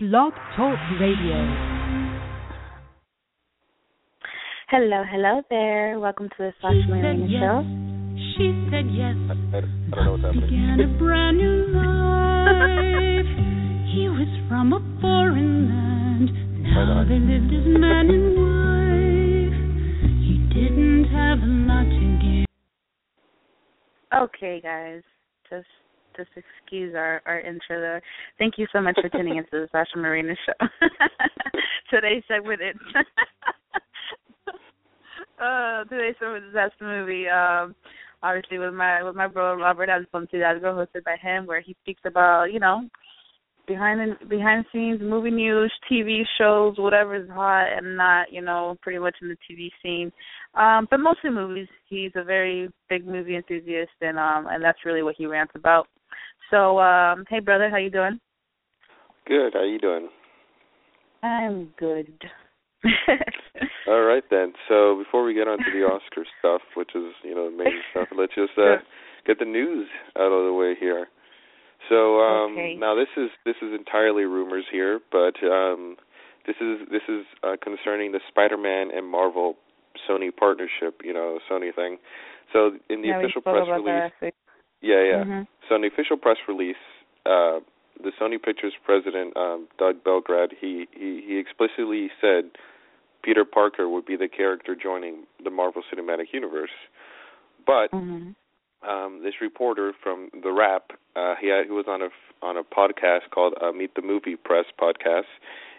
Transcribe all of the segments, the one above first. Blog Talk Radio. Hello, hello there. Welcome to the Sasha Marina Show. She said yes. I began a brand new life. He was from a foreign land. Now they lived as man and wife. He didn't have a lot to give. Okay, guys. Just excuse our intro there. Thank you so much for tuning into the Sasha Marina Show. Today's segment is That's the Movie. Obviously with my bro Robert, I was going to that girl hosted by him, where he speaks about, you know, behind the scenes movie news, TV shows, whatever's hot and not, you know, pretty much in the TV scene. But mostly movies. He's a very big movie enthusiast, and that's really what he rants about. So, hey, brother, how you doing? Good. How you doing? I'm good. All right, then. So before we get on to the Oscar stuff, which is, you know, the main stuff, let's just get the news out of the way here. So okay. Now this is entirely rumors here, but this is concerning the Spider-Man and Marvel Sony partnership, you know, Sony thing. So in the official press release. Sony official press release, the Sony Pictures president, Doug Belgrad, he explicitly said Peter Parker would be the character joining the Marvel Cinematic Universe. But this reporter from The Wrap, he was on a podcast called Meet the Movie Press podcast,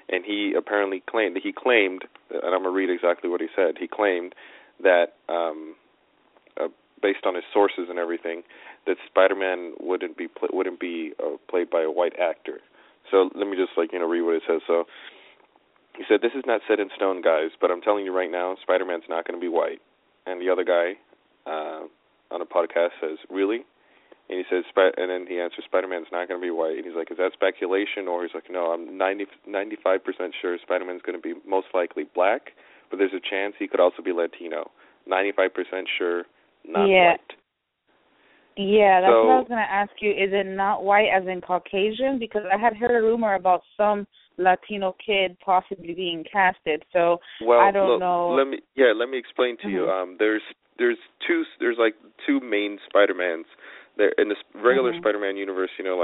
and he apparently claimed, and I'm going to read exactly what he said. He claimed that, based on his sources and everything, that Spider-Man wouldn't be played by a white actor. So let me just read what it says. So he said, "This is not set in stone, guys, but I'm telling you right now, Spider-Man's not going to be white." And the other guy on a podcast says, "Really?" And he says, and then he answers, "Spider-Man's not going to be white." And he's like, "Is that speculation?" Or he's like, "No, I'm 95% sure Spider-Man's going to be most likely black, but there's a chance he could also be Latino. 95% sure, not white." Yeah, that's what I was going to ask you. Is it not white as in Caucasian? Because I had heard a rumor about some Latino kid possibly being casted. So I don't know. Let me explain to you. There's two main Spider-Mans. There, in the regular Spider-Man universe, you know,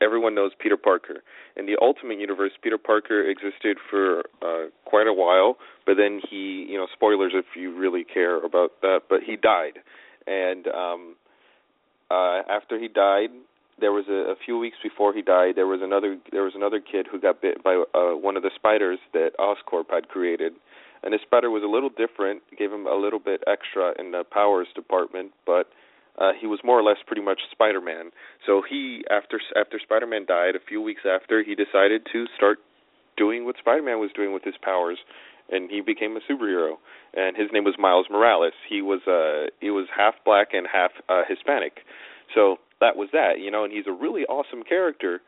everyone knows Peter Parker. In the Ultimate universe, Peter Parker existed for quite a while, but then he, you know, spoilers if you really care about that, but he died. And after he died, there was a few weeks before he died, there was another kid who got bit by one of the spiders that Oscorp had created. And this spider was a little different, gave him a little bit extra in the powers department, but he was more or less pretty much Spider-Man. So he, after Spider-Man died, a few weeks after, he decided to start doing what Spider-Man was doing with his powers, and he became a superhero. And his name was Miles Morales. He was half black and half Hispanic. So that was that, you know. And he's a really awesome character.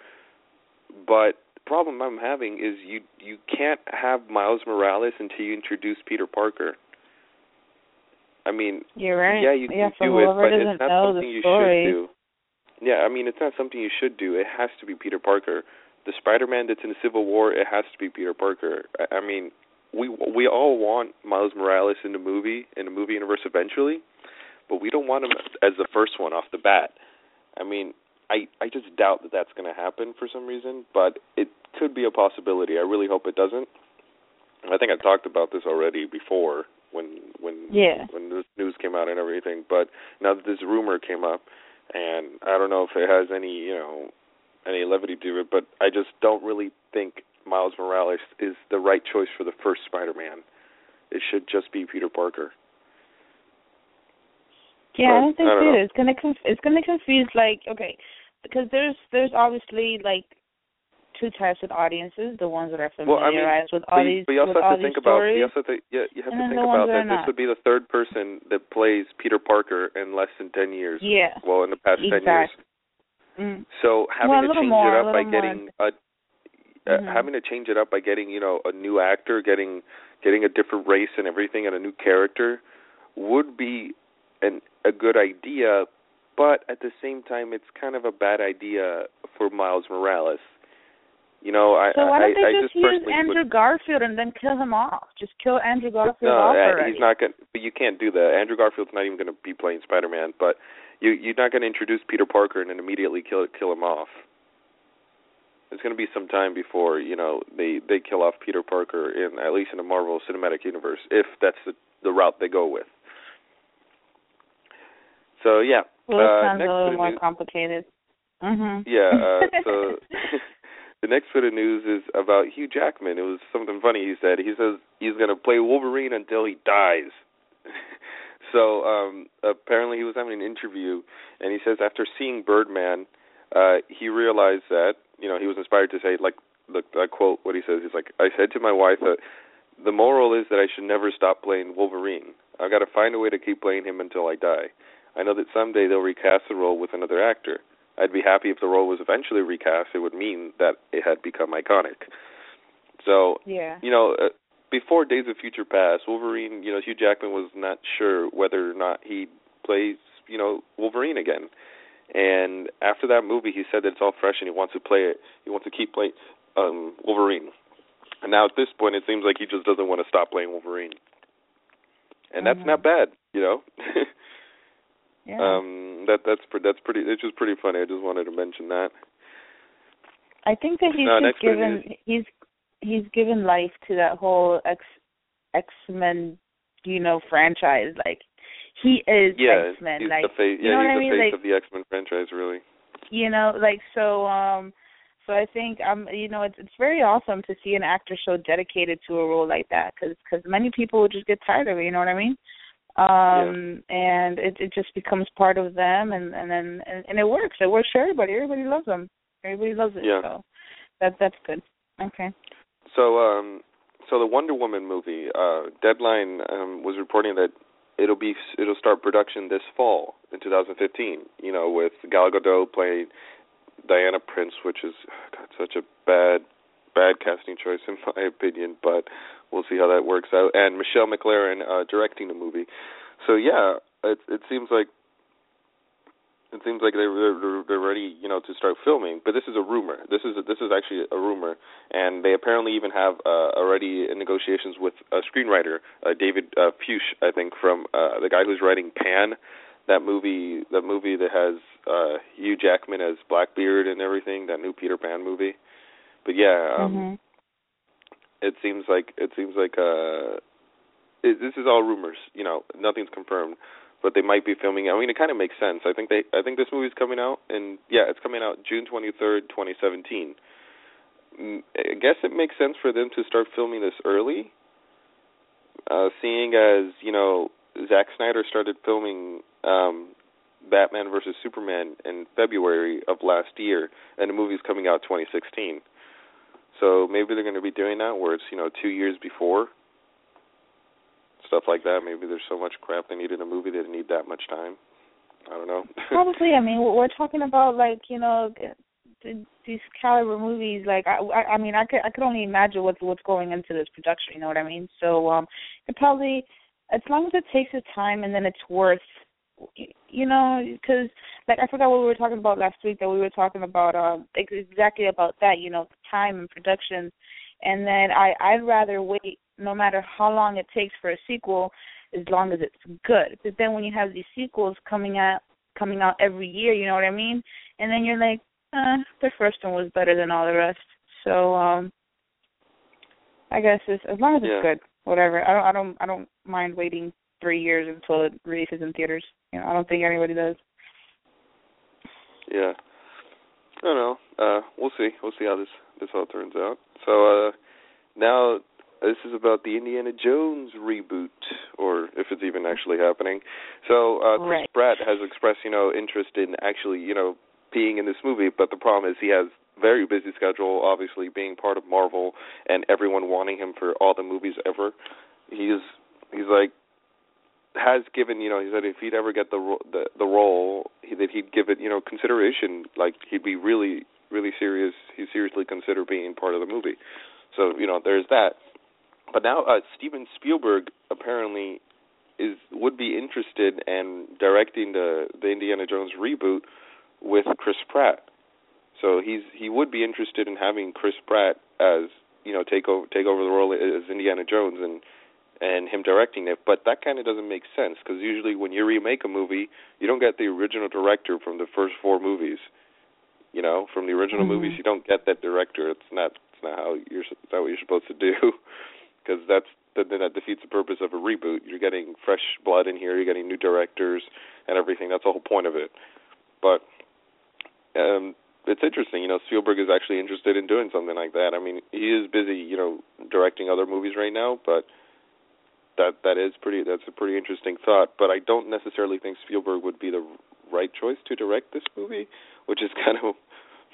But the problem I'm having is you can't have Miles Morales until you introduce Peter Parker. I mean, you're right. Yeah, you can do it, but it's not something you should do. Yeah, I mean, it's not something you should do. It has to be Peter Parker. The Spider-Man that's in the Civil War, it has to be Peter Parker. I mean, we all want Miles Morales in the movie universe eventually, but we don't want him as the first one off the bat. I mean, I just doubt that that's going to happen for some reason, but it could be a possibility. I really hope it doesn't. I think I talked about this already before, when this news came out and everything, but now that this rumor came up, and I don't know if it has any levity to it, but I just don't really think Miles Morales is the right choice for the first Spider-Man. It should just be Peter Parker. Yeah, I don't think it is. It's gonna confuse. Because there's obviously two types of audiences, the ones that are familiarized with all these stories. You have to think about that this would be the third person that plays Peter Parker in less than 10 years. Yeah. Well, in the past 10 years. Mm. So having to change it up by getting, you know, a new actor, getting a different race and everything and a new character would be a good idea, but at the same time it's kind of a bad idea for Miles Morales. You know, why don't they just use Andrew Garfield and then kill him off? Just kill Andrew Garfield off already. He's not going. But you can't do that. Andrew Garfield's not even going to be playing Spider-Man. But you're not going to introduce Peter Parker and then immediately kill him off. It's going to be some time before they kill off Peter Parker, in at least in the Marvel Cinematic Universe, if that's the route they go with. So yeah. Well, it sounds a little more complicated. Mm-hmm. Yeah. So. The next bit of news is about Hugh Jackman. It was something funny he said. He says he's going to play Wolverine until he dies. So apparently he was having an interview, and he says after seeing Birdman, he realized that, he was inspired to say, I quote what he says. He's like, I said to my wife that the moral is that I should never stop playing Wolverine. I've got to find a way to keep playing him until I die. I know that someday they'll recast the role with another actor. I'd be happy if the role was eventually recast. It would mean that it had become iconic. So, before Days of Future Past, Wolverine, Hugh Jackman was not sure whether or not he plays, Wolverine again. And after that movie, he said that it's all fresh and he wants to play it. He wants to keep playing Wolverine. And now at this point, it seems like he just doesn't want to stop playing Wolverine. And that's not bad, Yeah. That's pretty. It's just pretty funny. I just wanted to mention that. I think that he's given life to that whole X-Men franchise. Like he is X-Men. He's like the face of the X-Men franchise, really. So I think it's very awesome to see an actor so dedicated to a role like that because many people would just get tired of it. You know what I mean? And it just becomes part of them, and then it works. It works for everybody. Everybody loves them. Everybody loves it. Yeah. So that's good. Okay. So so the Wonder Woman movie, Deadline was reporting that it'll start production this fall in 2015. With Gal Gadot playing Diana Prince, which is such a bad casting choice in my opinion, but we'll see how that works out. And Michelle McLaren directing the movie, so yeah, it seems like they're ready, to start filming. But this is a rumor. This is actually a rumor, and they apparently even have already in negotiations with a screenwriter, David Fuchs, I think, from the guy who's writing Pan, that movie that has Hugh Jackman as Blackbeard and everything, that new Peter Pan movie. But yeah, it seems like this is all rumors. Nothing's confirmed, but they might be filming. I mean, it kind of makes sense. I think this movie's coming out, and yeah, it's coming out June 23rd, 2017. I guess it makes sense for them to start filming this early, seeing as Zack Snyder started filming Batman vs Superman in February of last year, and the movie's coming out 2016. So maybe they're going to be doing that where it's, 2 years before, stuff like that. Maybe there's so much crap they need in a movie they didn't need that much time. I don't know. Probably. I mean, we're talking about, these caliber movies. Like, I could only imagine what's going into this production, you know what I mean? So it probably, as long as it takes its time and then it's worth, because, I forgot what we were talking about last week, that we were talking about exactly about that, time and production. And then I'd rather wait no matter how long it takes for a sequel, as long as it's good. But then when you have these sequels coming out every year, you know what I mean? And then you're like, the first one was better than all the rest. So I guess as long as it's good, whatever. I don't mind waiting 3 years until it releases in theaters. I don't think anybody does. Yeah. I don't know. We'll see how this all turns out. So now this is about the Indiana Jones reboot, or if it's even actually happening. So Chris Pratt has expressed, interest in actually, being in this movie, but the problem is he has very busy schedule, obviously being part of Marvel and everyone wanting him for all the movies ever. He's given, he said if he'd ever get the role, that he'd give it, consideration. Like he'd be really, really serious. He'd seriously consider being part of the movie. So there's that. But now Steven Spielberg apparently would be interested in directing the Indiana Jones reboot with Chris Pratt. So he would be interested in having Chris Pratt as, you know, take over the role as Indiana Jones and him directing it. But that kind of doesn't make sense, because usually when you remake a movie, you don't get the original director from the first four movies. You know, from the original movies, you don't get that director. It's not how what you're supposed to do, because then that defeats the purpose of a reboot. You're getting fresh blood in here. You're getting new directors and everything. That's the whole point of it. But it's interesting. You know, Spielberg is actually interested in doing something like that. I mean, he is busy, you know, directing other movies right now, but that's a pretty interesting thought. But I don't necessarily think Spielberg would be the right choice to direct this movie, which is kind of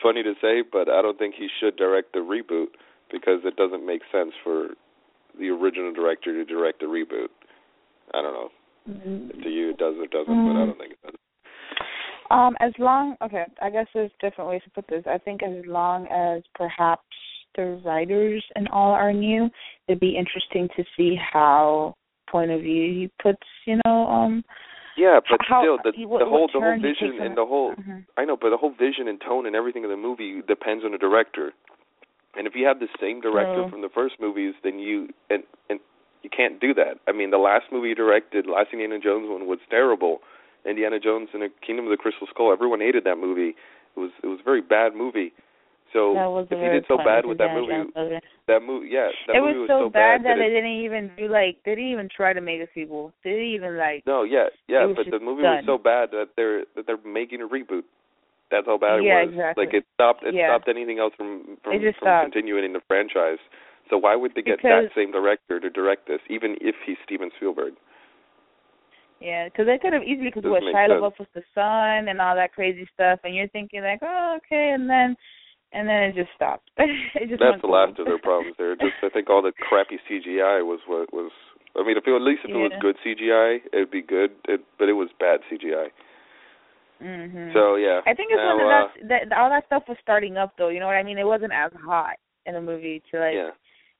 funny to say, but I don't think he should direct the reboot, because it doesn't make sense for the original director to direct the reboot. I don't know. Mm-hmm. To you it does or doesn't, but I don't think it does. I guess there's different ways to put this. I think as long as perhaps the writers and all are new, it'd be interesting to see how point of view he puts, you know, yeah, but still, the whole vision and the whole I know, but the whole vision and tone and everything of the movie depends on the director. And if you have the same director from the first movies, then you can't do that. I mean, the last movie you directed, last Indiana Jones one, was terrible. Indiana Jones and the Kingdom of the Crystal Skull. Everyone hated that movie. It was a very bad movie. So if he did so bad with that movie, yeah, it was so bad that they didn't even do they didn't even try to make a sequel. They didn't even no, yeah, but the movie was so bad that they're making a reboot. That's how bad it was. Exactly. Like it stopped anything else from continuing in the franchise. So why would they get that same director to direct this, even if he's Steven Spielberg? Yeah, because they could have easily could do a Shia LaBeouf with the son and all that crazy stuff, and you're thinking okay, and then it just stopped. That's the last of their problems. There, I think all the crappy CGI was what was. I mean, if it was good CGI, it'd be good. But it was bad CGI. Mm-hmm. So yeah, I think it's one of that all that stuff was starting up though. You know what I mean? It wasn't as hot in a movie to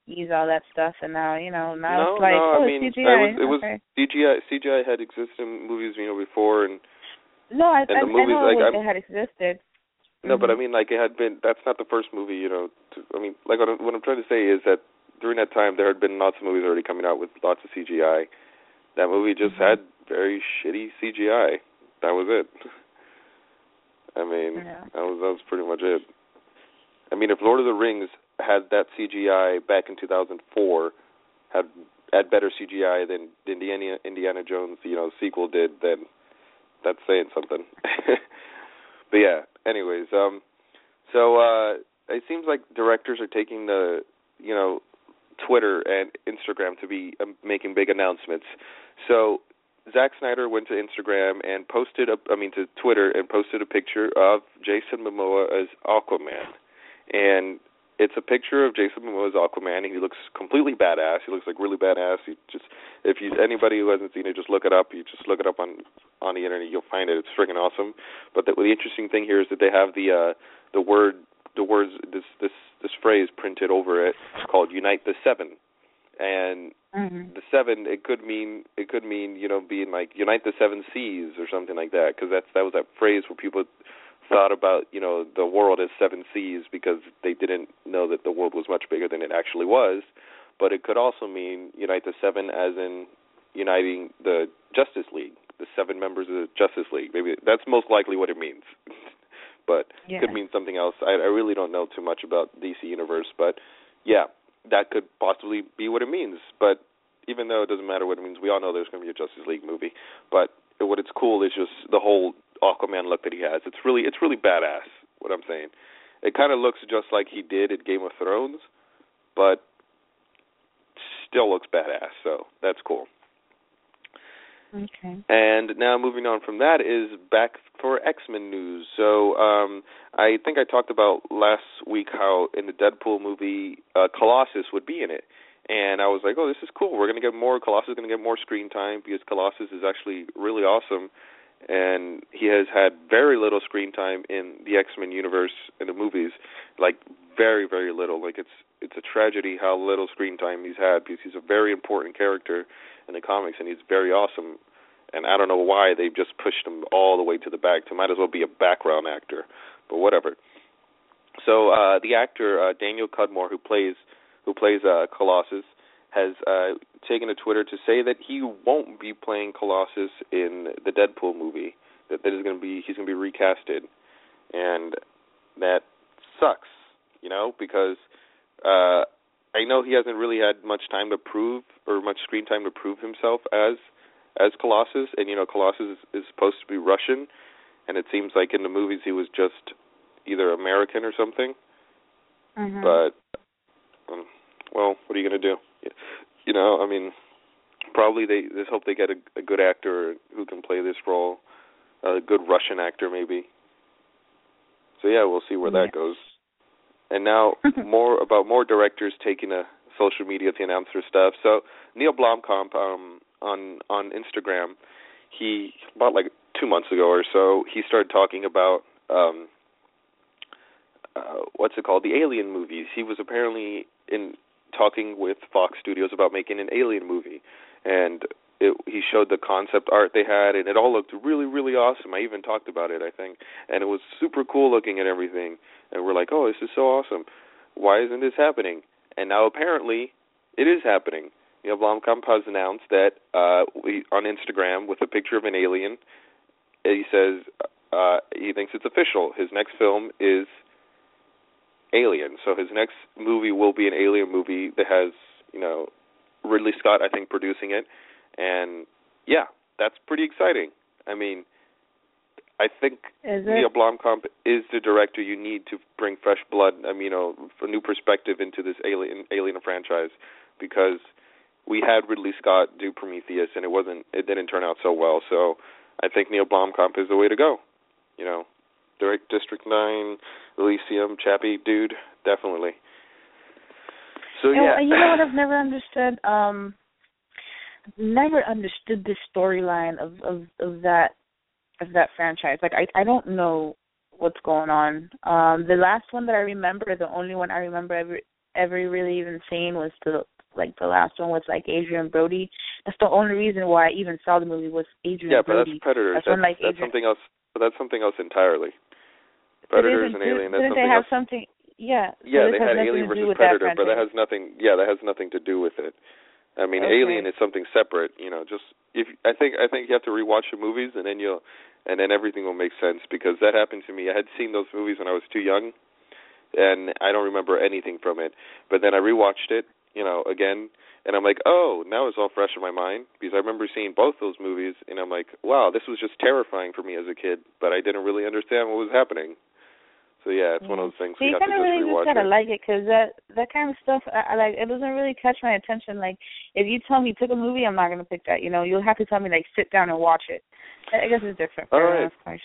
use all that stuff, and now it's it's CGI. CGI had existed in movies before, and it had existed. No, but I mean, it had been. That's not the first movie, what I'm trying to say is that during that time there had been lots of movies already coming out with lots of CGI. That movie just had very shitty CGI. That was it. I mean, that was pretty much it. I mean, if Lord of the Rings had that CGI back in 2004, had better CGI than the Indiana Jones, sequel did, then that's saying something. But yeah, anyways, so it seems like directors are taking the, Twitter and Instagram to be making big announcements. So Zack Snyder went to Instagram and to Twitter and posted a picture of Jason Momoa as Aquaman. And it's a picture of Jason Momoa as Aquaman, and he looks completely badass. He looks really badass. He just, anybody who hasn't seen it, just look it up. You just look it up on the internet, you'll find it. It's freaking awesome. But the interesting thing here is that they have the words, this phrase printed over it called "Unite the Seven," and the seven it could mean being like unite the seven seas or something like that, because that was that phrase where people thought about the world as seven seas because they didn't know that the world was much bigger than it actually was. But it could also mean unite the seven as in uniting the Justice League, the seven members of the Justice League. Maybe that's most likely what it means. But it could mean something else. I really don't know too much about DC Universe, but yeah, that could possibly be what it means. But even though it doesn't matter what it means, we all know there's going to be a Justice League movie. But what it's cool is just the whole Aquaman look that he has. It's really badass, what I'm saying. It kind of looks just like he did at Game of Thrones, but still looks badass, so that's cool. Okay. And now moving on from that is back for X-Men news. So I think I talked about last week how in the Deadpool movie, Colossus would be in it. And I was like, oh, this is cool. We're going to get Colossus is going to get more screen time because Colossus is actually really awesome. And he has had very little screen time in the X-Men universe in the movies, very, very little. It's a tragedy how little screen time he's had because he's a very important character in the comics, and he's very awesome. And I don't know why they've just pushed him all the way to the back. To might as well be a background actor, but whatever. So the actor Daniel Cudmore, who plays Colossus, has taken to Twitter to say that he won't be playing Colossus in the Deadpool movie. That is going to be, he's going to be recasted, and that sucks, you know, because I know he hasn't really had much time to prove or much screen time to prove himself as Colossus, and you know Colossus is supposed to be Russian, and it seems like in the movies he was just either American or something. Mm-hmm. But well, what are you going to do? You know, I mean, probably they hope they get a good actor who can play this role, a good Russian actor maybe. So yeah, we'll see where that goes. And now more directors taking a social media to announce their stuff. So Neil Blomkamp on Instagram, he about like 2 months ago or so, he started talking about what's it called? The Alien movies. He was apparently in talking with Fox Studios about making an Alien movie, and he showed the concept art they had, and it all looked really, really awesome. I even talked about it, I think, and it was super cool looking at everything. And we're like, oh, this is so awesome. Why isn't this happening? And now apparently it is happening. You know, Blomkamp has announced that on Instagram with a picture of an alien, he says he thinks it's official. His next film is Alien. So his next movie will be an Alien movie that has, you know, Ridley Scott, I think, producing it. And, yeah, that's pretty exciting. I mean, I think Neil Blomkamp is the director you need to bring fresh blood, I mean, you know, a new perspective into this Alien franchise, because we had Ridley Scott do Prometheus, and it didn't turn out so well. So I think Neil Blomkamp is the way to go, you know. Direct District 9, Elysium, Chappie, dude, definitely. So, yeah. You know what I've never understood? Never understood the storyline of that franchise. Like, I don't know what's going on. The last one that I remember, the only one I remember ever really even seeing was the last one was, like, Adrian Brody. That's the only reason why I even saw the movie was Adrian Brody. Yeah, but that's Predator. That's something else. But that's something else entirely. Predator is an alien. That's something else. Something, yeah. Yeah, so they had Alien versus Predator, but that has nothing. Yeah, that has nothing to do with it. I mean, okay. Alien is something separate. You know, just if I think you have to rewatch the movies, and then everything will make sense, because that happened to me. I had seen those movies when I was too young, and I don't remember anything from it. But then I rewatched it, you know, again, and I'm like, oh, now it's all fresh in my mind, because I remember seeing both those movies, and I'm like, wow, this was just terrifying for me as a kid, but I didn't really understand what was happening. So, yeah, it's one of those things. So you kind of really just got to like it, because that kind of stuff, I like, it doesn't really catch my attention. Like, if you tell me pick a movie, I'm not going to pick that. You know, you'll have to tell me, like, sit down and watch it. I guess it's different. All right.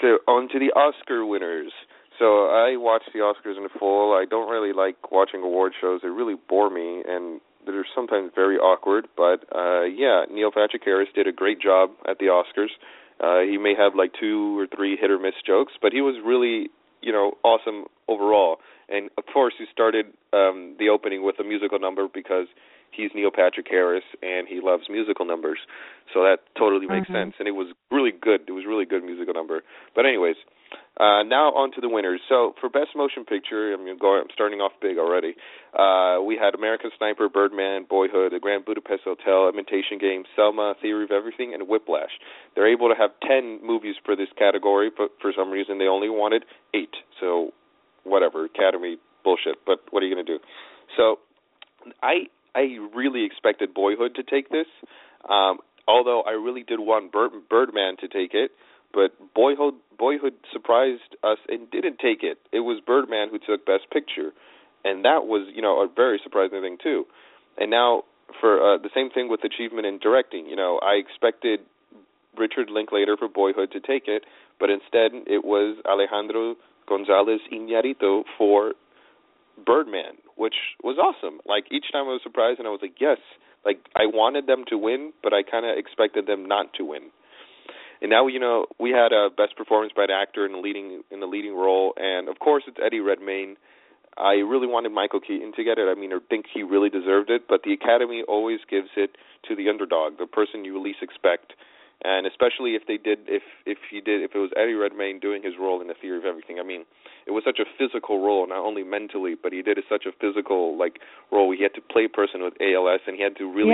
So on to the Oscar winners. So I watch the Oscars in full. I don't really like watching award shows. They really bore me, and they're sometimes very awkward. But, yeah, Neil Patrick Harris did a great job at the Oscars. He may have, like, 2 or 3 hit-or-miss jokes, but he was really, you know, awesome overall. And, of course, he started the opening with a musical number, because he's Neil Patrick Harris, and he loves musical numbers. So that totally makes sense. And it was really good. It was really good musical number. But anyways, now on to the winners. So for Best Motion Picture, I'm starting off big already. We had American Sniper, Birdman, Boyhood, The Grand Budapest Hotel, Imitation Game, Selma, Theory of Everything, and Whiplash. They're able to have 10 movies for this category, but for some reason they only wanted 8. So whatever, Academy bullshit, but what are you going to do? So I really expected Boyhood to take this, although I really did want Birdman to take it, but Boyhood surprised us and didn't take it. It was Birdman who took Best Picture, and that was, you know, a very surprising thing too. And now for the same thing with achievement in directing. You know, I expected Richard Linklater for Boyhood to take it, but instead it was Alejandro González Iñárritu for Birdman, which was awesome. Like, each time I was surprised, and I was like, yes. Like, I wanted them to win, but I kind of expected them not to win. And now, you know, we had a best performance by an actor in the leading role, and of course it's Eddie Redmayne. I really wanted Michael Keaton to get it. I mean, I think he really deserved it, but the Academy always gives it to the underdog, the person you least expect. And especially if they did, if it was Eddie Redmayne doing his role in The Theory of Everything. I mean, it was such a physical role, not only mentally, but he did such a physical role. He had to play a person with ALS, and he had to really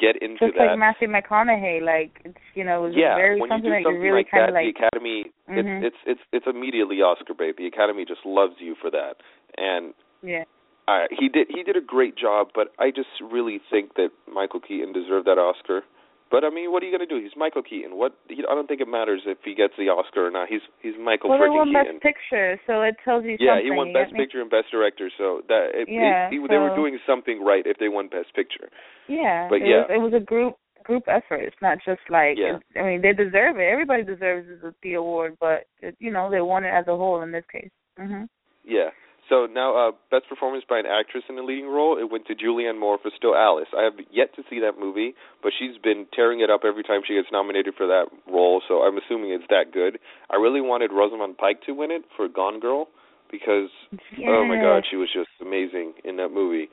get into that. Just like Matthew McConaughey, it's something that you really kind of the Academy, it's immediately Oscar bait. The Academy just loves you for that, and he did a great job. But I just really think that Michael Keaton deserved that Oscar. But I mean, what are you gonna do? He's Michael Keaton. I don't think it matters if he gets the Oscar or not. He's Michael freaking Keaton. Well, he won Best Picture, so it tells you something. Yeah, he won Best Picture and Best Director, so that they were doing something right if they won Best Picture. Yeah, but it was a group effort. It's not just they deserve it. Everybody deserves the award, but they won it as a whole in this case. Mm-hmm. Yeah. So now, best performance by an actress in a leading role, it went to Julianne Moore for Still Alice. I have yet to see that movie, but she's been tearing it up every time she gets nominated for that role, so I'm assuming it's that good. I really wanted Rosamund Pike to win it for Gone Girl because, oh my God, she was just amazing in that movie.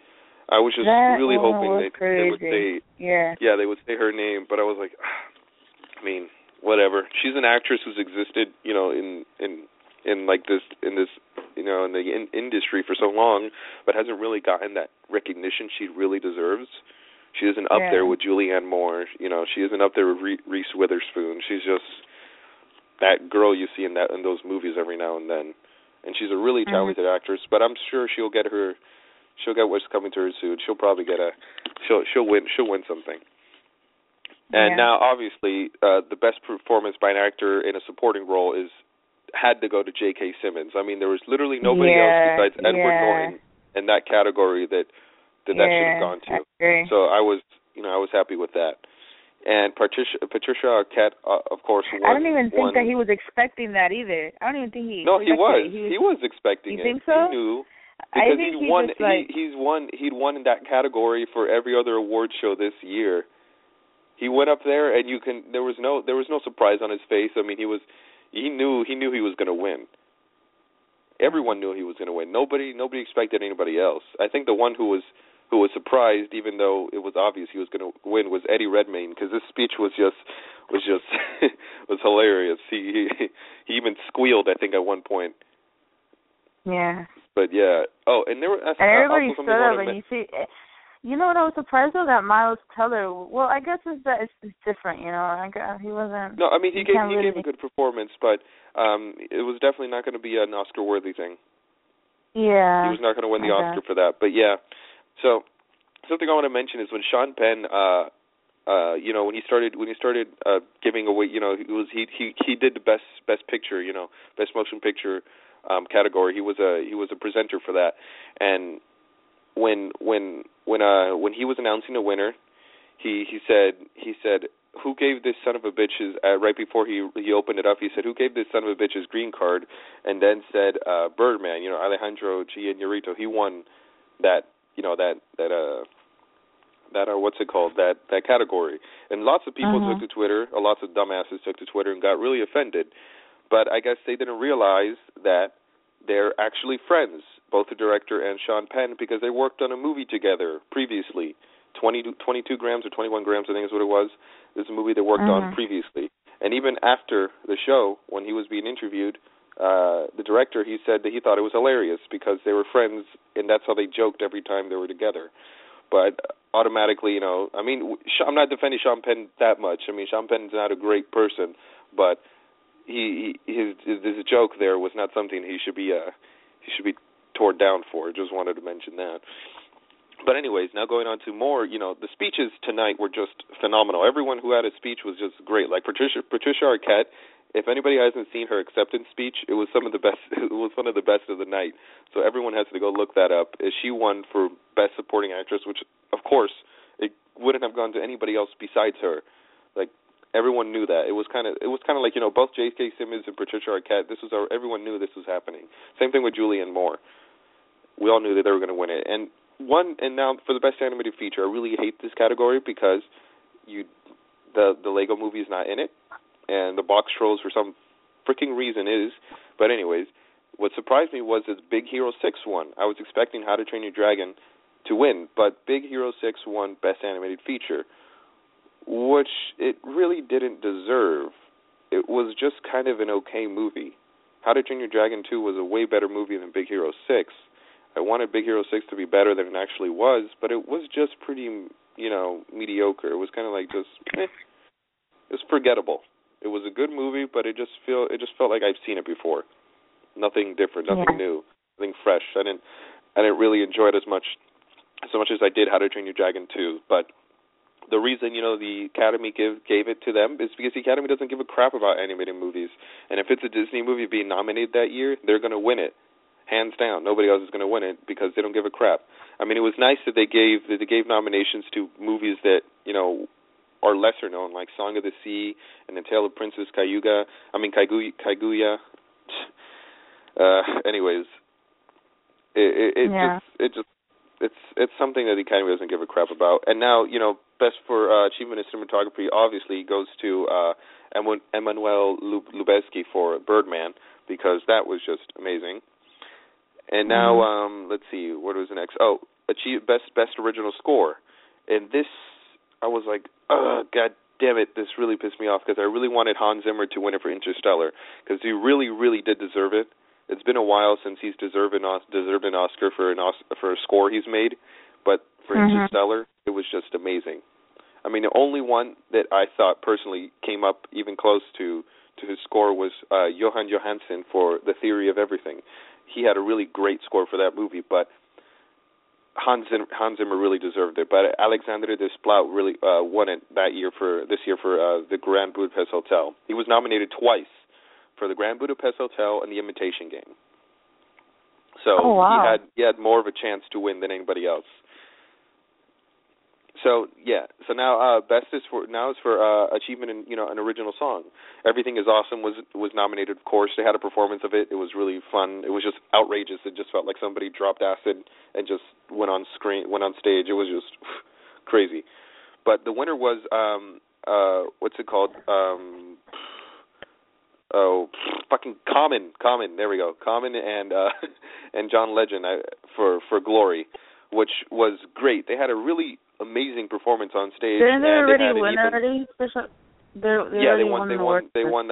I was just really hoping they would say her name, but I was like, I mean, whatever. She's an actress who's existed, in the industry for so long, but hasn't really gotten that recognition she really deserves. She isn't up there with Julianne Moore. She isn't up there with Reese Witherspoon. She's just that girl you see in those movies every now and then. And she's a really talented actress, but I'm sure she'll get what's coming to her soon. She'll probably get she'll win something. And now, obviously, the best performance by an actor in a supporting role had to go to J.K. Simmons. I mean, there was literally nobody else besides Edward Norton in that category that should have gone to. Okay. So I was happy with that. And Patricia Arquette, of course, won. I don't even think that he was expecting that either. I don't even think he. No, he was. He was expecting it. You think so? He knew. Because he'd won in that category for every other award show this year. He went up there, and there was no surprise on his face. I mean, he knew he was going to win. Everyone knew he was going to win. Nobody expected anybody else. I think the one who was surprised, even though it was obvious he was going to win, was Eddie Redmayne, because his speech was just was hilarious. He even squealed, I think, at one point. Yeah. But yeah. Oh, and there were. And everybody stood up, and you see. You know what I was surprised though? That Miles Teller, well, I guess it's different, he wasn't... No, I mean, he gave a good performance, but it was definitely not going to be an Oscar-worthy thing. Yeah. He was not going to win the Oscar for that, but yeah. So, something I want to mention is when Sean Penn, when he started giving away, he did the best picture, best motion picture category. He was a presenter for that, and... When he was announcing the winner, he said, "Who gave this son of a bitch his?" Right before he opened it up, he said, "Who gave this son of a bitch his green card?" And then said, "Birdman, Alejandro G. Iñárritu. He won that category." And lots of people took to Twitter. Lots of dumbasses took to Twitter and got really offended. But I guess they didn't realize that they're actually friends, both the director and Sean Penn, because they worked on a movie together previously, 22 Grams or 21 Grams, I think is what it was. It was a movie they worked on previously. And even after the show, when he was being interviewed, the director, he said that he thought it was hilarious because they were friends, and that's how they joked every time they were together. But automatically, I'm not defending Sean Penn that much. I mean, Sean Penn's not a great person, but... his joke there was not something he should be torn down for. Just wanted to mention that. But anyways, now going on to more, the speeches tonight were just phenomenal. Everyone who had a speech was just great. Like Patricia Arquette, if anybody hasn't seen her acceptance speech, it was one of the best of the night. So everyone has to go look that up. She won for Best Supporting Actress, which of course it wouldn't have gone to anybody else besides her. Everyone knew that. It was kind of like, both J.K. Simmons and Patricia Arquette, everyone knew this was happening. Same thing with Julianne Moore. We all knew that they were going to win it. And now for the best animated feature, I really hate this category because the Lego movie is not in it, and the box trolls for some freaking reason is. But anyways, what surprised me was this Big Hero 6 won. I was expecting How to Train Your Dragon to win, but Big Hero 6 won Best Animated Feature. which it really didn't deserve. It was just kind of an okay movie. How to Train Your Dragon 2 was a way better movie than Big Hero 6. I wanted Big Hero 6 to be better than it actually was, but it was just pretty, you know, mediocre. It was kind of like just, it's forgettable. It was a good movie, but it just felt like I've seen it before. Nothing different, nothing new, nothing fresh. I didn't really enjoy it as much as I did How to Train Your Dragon 2. But the reason, you know, the Academy gave it to them is because the Academy doesn't give a crap about animated movies. And if it's a Disney movie being nominated that year, they're going to win it. Hands down, nobody else is going to win it because they don't give a crap. I mean, it was nice that they gave nominations to movies that, you know, are lesser known, like Song of the Sea and The Tale of Princess Kaguya. Kaguya. Anyways, it's something that the Academy doesn't give a crap about. And now, you know, Best for Achievement in Cinematography obviously goes to Emmanuel Lubezki for Birdman, because that was just amazing. And now, let's see, what was the next? Oh, Best Original Score. And this, I was like, God damn it, this really pissed me off, because I really wanted Hans Zimmer to win it for Interstellar, because he really, really did deserve it. It's been a while since he's deserved an Oscar for a score he's made, but for Interstellar, it was just amazing. I mean, the only one that I thought personally came up even close to his score was Johan Johansson for The Theory of Everything. He had a really great score for that movie, but Hans Zimmer really deserved it. But Alexandre Desplat really won it this year for The Grand Budapest Hotel. He was nominated twice for The Grand Budapest Hotel and The Imitation Game. So he had more of a chance to win than anybody else. So yeah, so now Best is for achievement in, you know, an original song. Everything is Awesome was nominated, of course. They had a performance of it. It was really fun. It was just outrageous. It just felt like somebody dropped acid and just went on stage. It was just crazy. But the winner was Common. There we go. Common and John Legend for Glory, which was great. They had a really amazing performance on stage. Didn't they already win already? They won.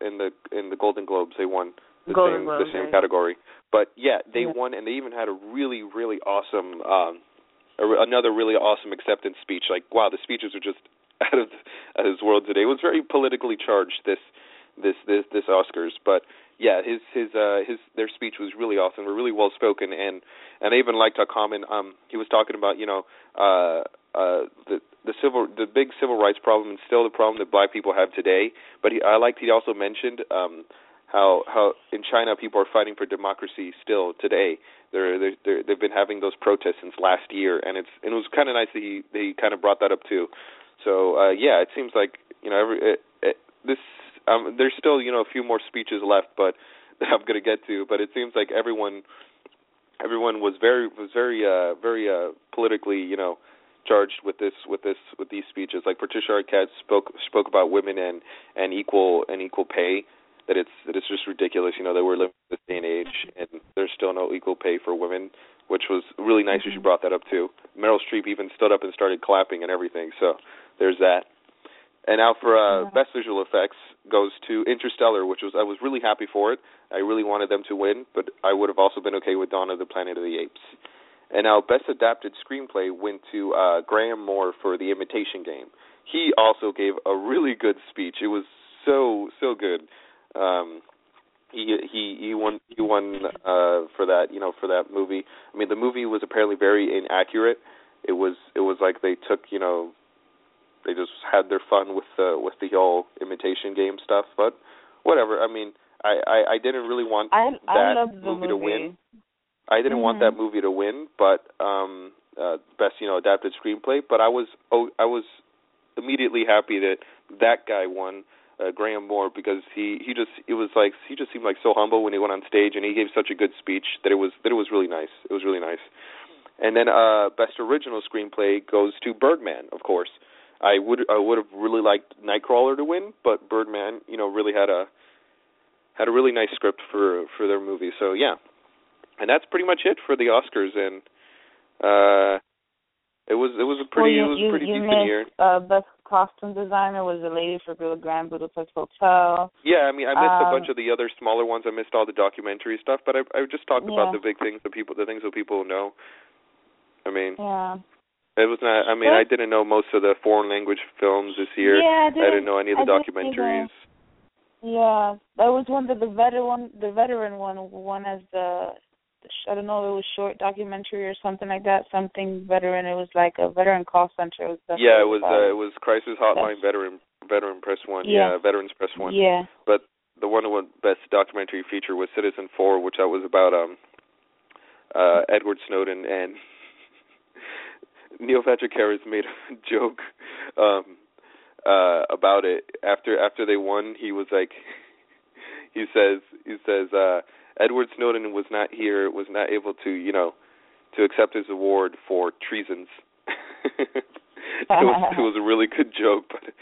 In the Golden Globes, they won the same category. But yeah, they won, and they even had a really, really awesome, another really awesome acceptance speech. Like, wow, the speeches are just out of this world today. It was very politically charged, this Oscars, but yeah, their speech was really awesome. They were really well spoken, and I even liked how Common he was talking about, you know, the big civil rights problem is still the problem that black people have today. But he also mentioned how in China people are fighting for democracy still today. They've been having those protests since last year, and it was kind of nice that he kind of brought that up too. So yeah, it seems like, you know, there's still, you know, a few more speeches left, but that I'm going to get to. But it seems like everyone was very politically, you know, charged with these speeches. Like Patricia Arquette spoke about women and equal pay. That it's just ridiculous, you know, that we're living in this day and age, and there's still no equal pay for women, which was really nice that she brought that up too. Meryl Streep even stood up and started clapping and everything. So there's that. And now for Best Visual Effects goes to Interstellar, I was really happy for it. I really wanted them to win, but I would have also been okay with Dawn of the Planet of the Apes. And now Best Adapted Screenplay went to Graham Moore for The Imitation Game. He also gave a really good speech. It was so good. He won for that, you know, for that movie. I mean, the movie was apparently very inaccurate. It was like they took, you know, they just had their fun with the whole Imitation Game stuff, but whatever. I mean, I didn't really want that movie to win. I didn't want that movie to win, but Best, you know, Adapted Screenplay. But I was immediately happy that guy won, Graham Moore, because he just seemed like so humble when he went on stage, and he gave such a good speech that it was really nice. It was really nice. And then Best Original Screenplay goes to Birdman, of course. I would have really liked Nightcrawler to win, but Birdman, you know, really had a really nice script for their movie. So yeah, and that's pretty much it for the Oscars. And it was a pretty decent year. Best costume designer was the lady for The Grand Budapest Hotel. Yeah, I mean, I missed a bunch of the other smaller ones. I missed all the documentary stuff, but I just talked about the big things, the things that people know. I mean, it was not. I mean, I didn't know most of the foreign language films this year. Yeah, I didn't know any of the documentaries. Yeah, that was one that the veteran one as the. I don't know, it was short documentary or something like that, something veteran. It was like a veteran call center. It was it was Crisis Hotline Veteran Press 1. Yeah, Veterans Press 1. Yeah. But the one who won Best Documentary Feature was Citizen 4, which was about Edward Snowden, and Neil Patrick Harris made a joke about it. After they won, he was like, he says, Edward Snowden was not able to, to accept his award for treasons. It was a really good joke, but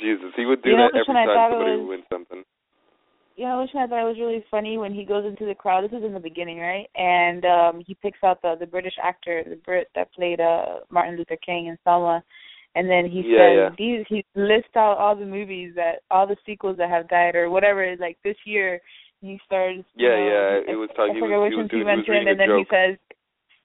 Jesus, he would do that every time somebody would win something. You know, which one I thought was really funny when he goes into the crowd. This is in the beginning, right? And he picks out the British actor, the Brit that played Martin Luther King and Selma. And then he said, he lists out all the movies all the sequels that have died or whatever, like this year. He starts. He was doing a joke. He says,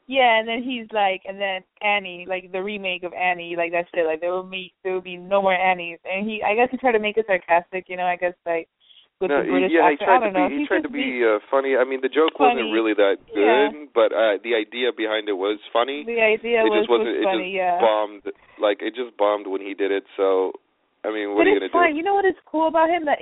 and then he's like, and then Annie, like the remake of Annie, like that's it, like there will be no more Annies. And he, I guess, he tried to make it sarcastic, I guess, like with the British actor. He tried to be funny. I mean, the joke wasn't really that good, but the idea behind it was funny. The idea was funny. It just bombed. Like it just bombed when he did it. So, I mean, what are you gonna do? You know what is cool about him? That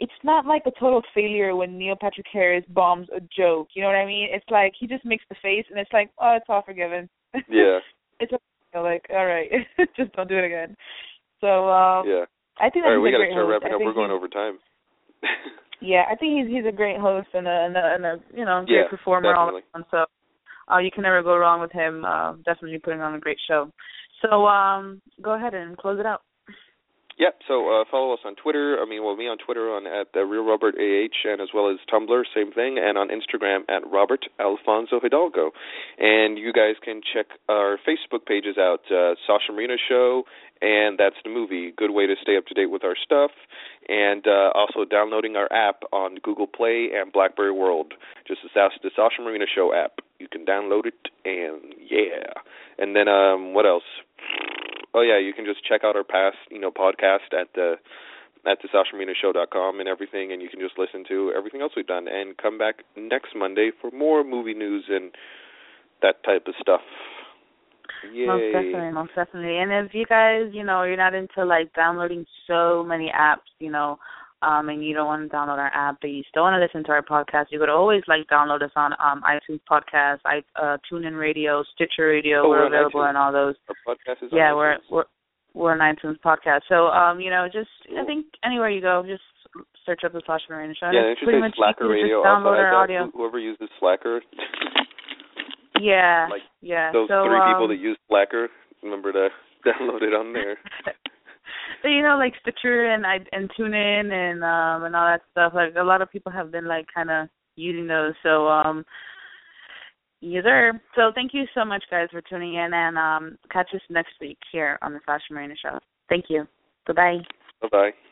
it's not like a total failure when Neil Patrick Harris bombs a joke. You know what I mean? It's like he just makes the face, and it's like, oh, it's all forgiven. Yeah. It's like, all right, just don't do it again. So I think that's a great host. All right, we got to start wrapping up. We're going over time. Yeah, I think he's a great host and a great performer all around. So you can never go wrong with him. Definitely putting on a great show. So go ahead and close it out. Yep, so follow us on Twitter. Me on Twitter at TheRealRobertAH, and as well as Tumblr, same thing, and on Instagram at Robert Alfonso Hidalgo. And you guys can check our Facebook pages out, Sasha Marina Show, and That's the Movie. Good way to stay up to date with our stuff, and also downloading our app on Google Play and BlackBerry World. Just the Sasha Marina Show app. You can download it, and And then what else? Oh yeah, you can just check out our past, podcast at the SashaMarinaShow.com and everything, and you can just listen to everything else we've done. And come back next Monday for more movie news and that type of stuff. Yay. Most definitely. And if you guys, you're not into like downloading so many apps, and you don't want to download our app, but you still want to listen to our podcast, you could always download us on iTunes Podcast, TuneIn Radio, Stitcher Radio. We're available on all those. Our podcast is on iTunes. We're an iTunes podcast. So, I think anywhere you go, just search up the Sasha Marina Show. Yeah, it's pretty much Slacker Radio. Just download our audio. Whoever uses Slacker. Yeah. Those three people that use Slacker, remember to download it on there. Stitcher and TuneIn and all that stuff. Like a lot of people have been kind of using those. So So thank you so much, guys, for tuning in, and catch us next week here on the Sasha Marina Show. Thank you. Bye bye. Bye bye.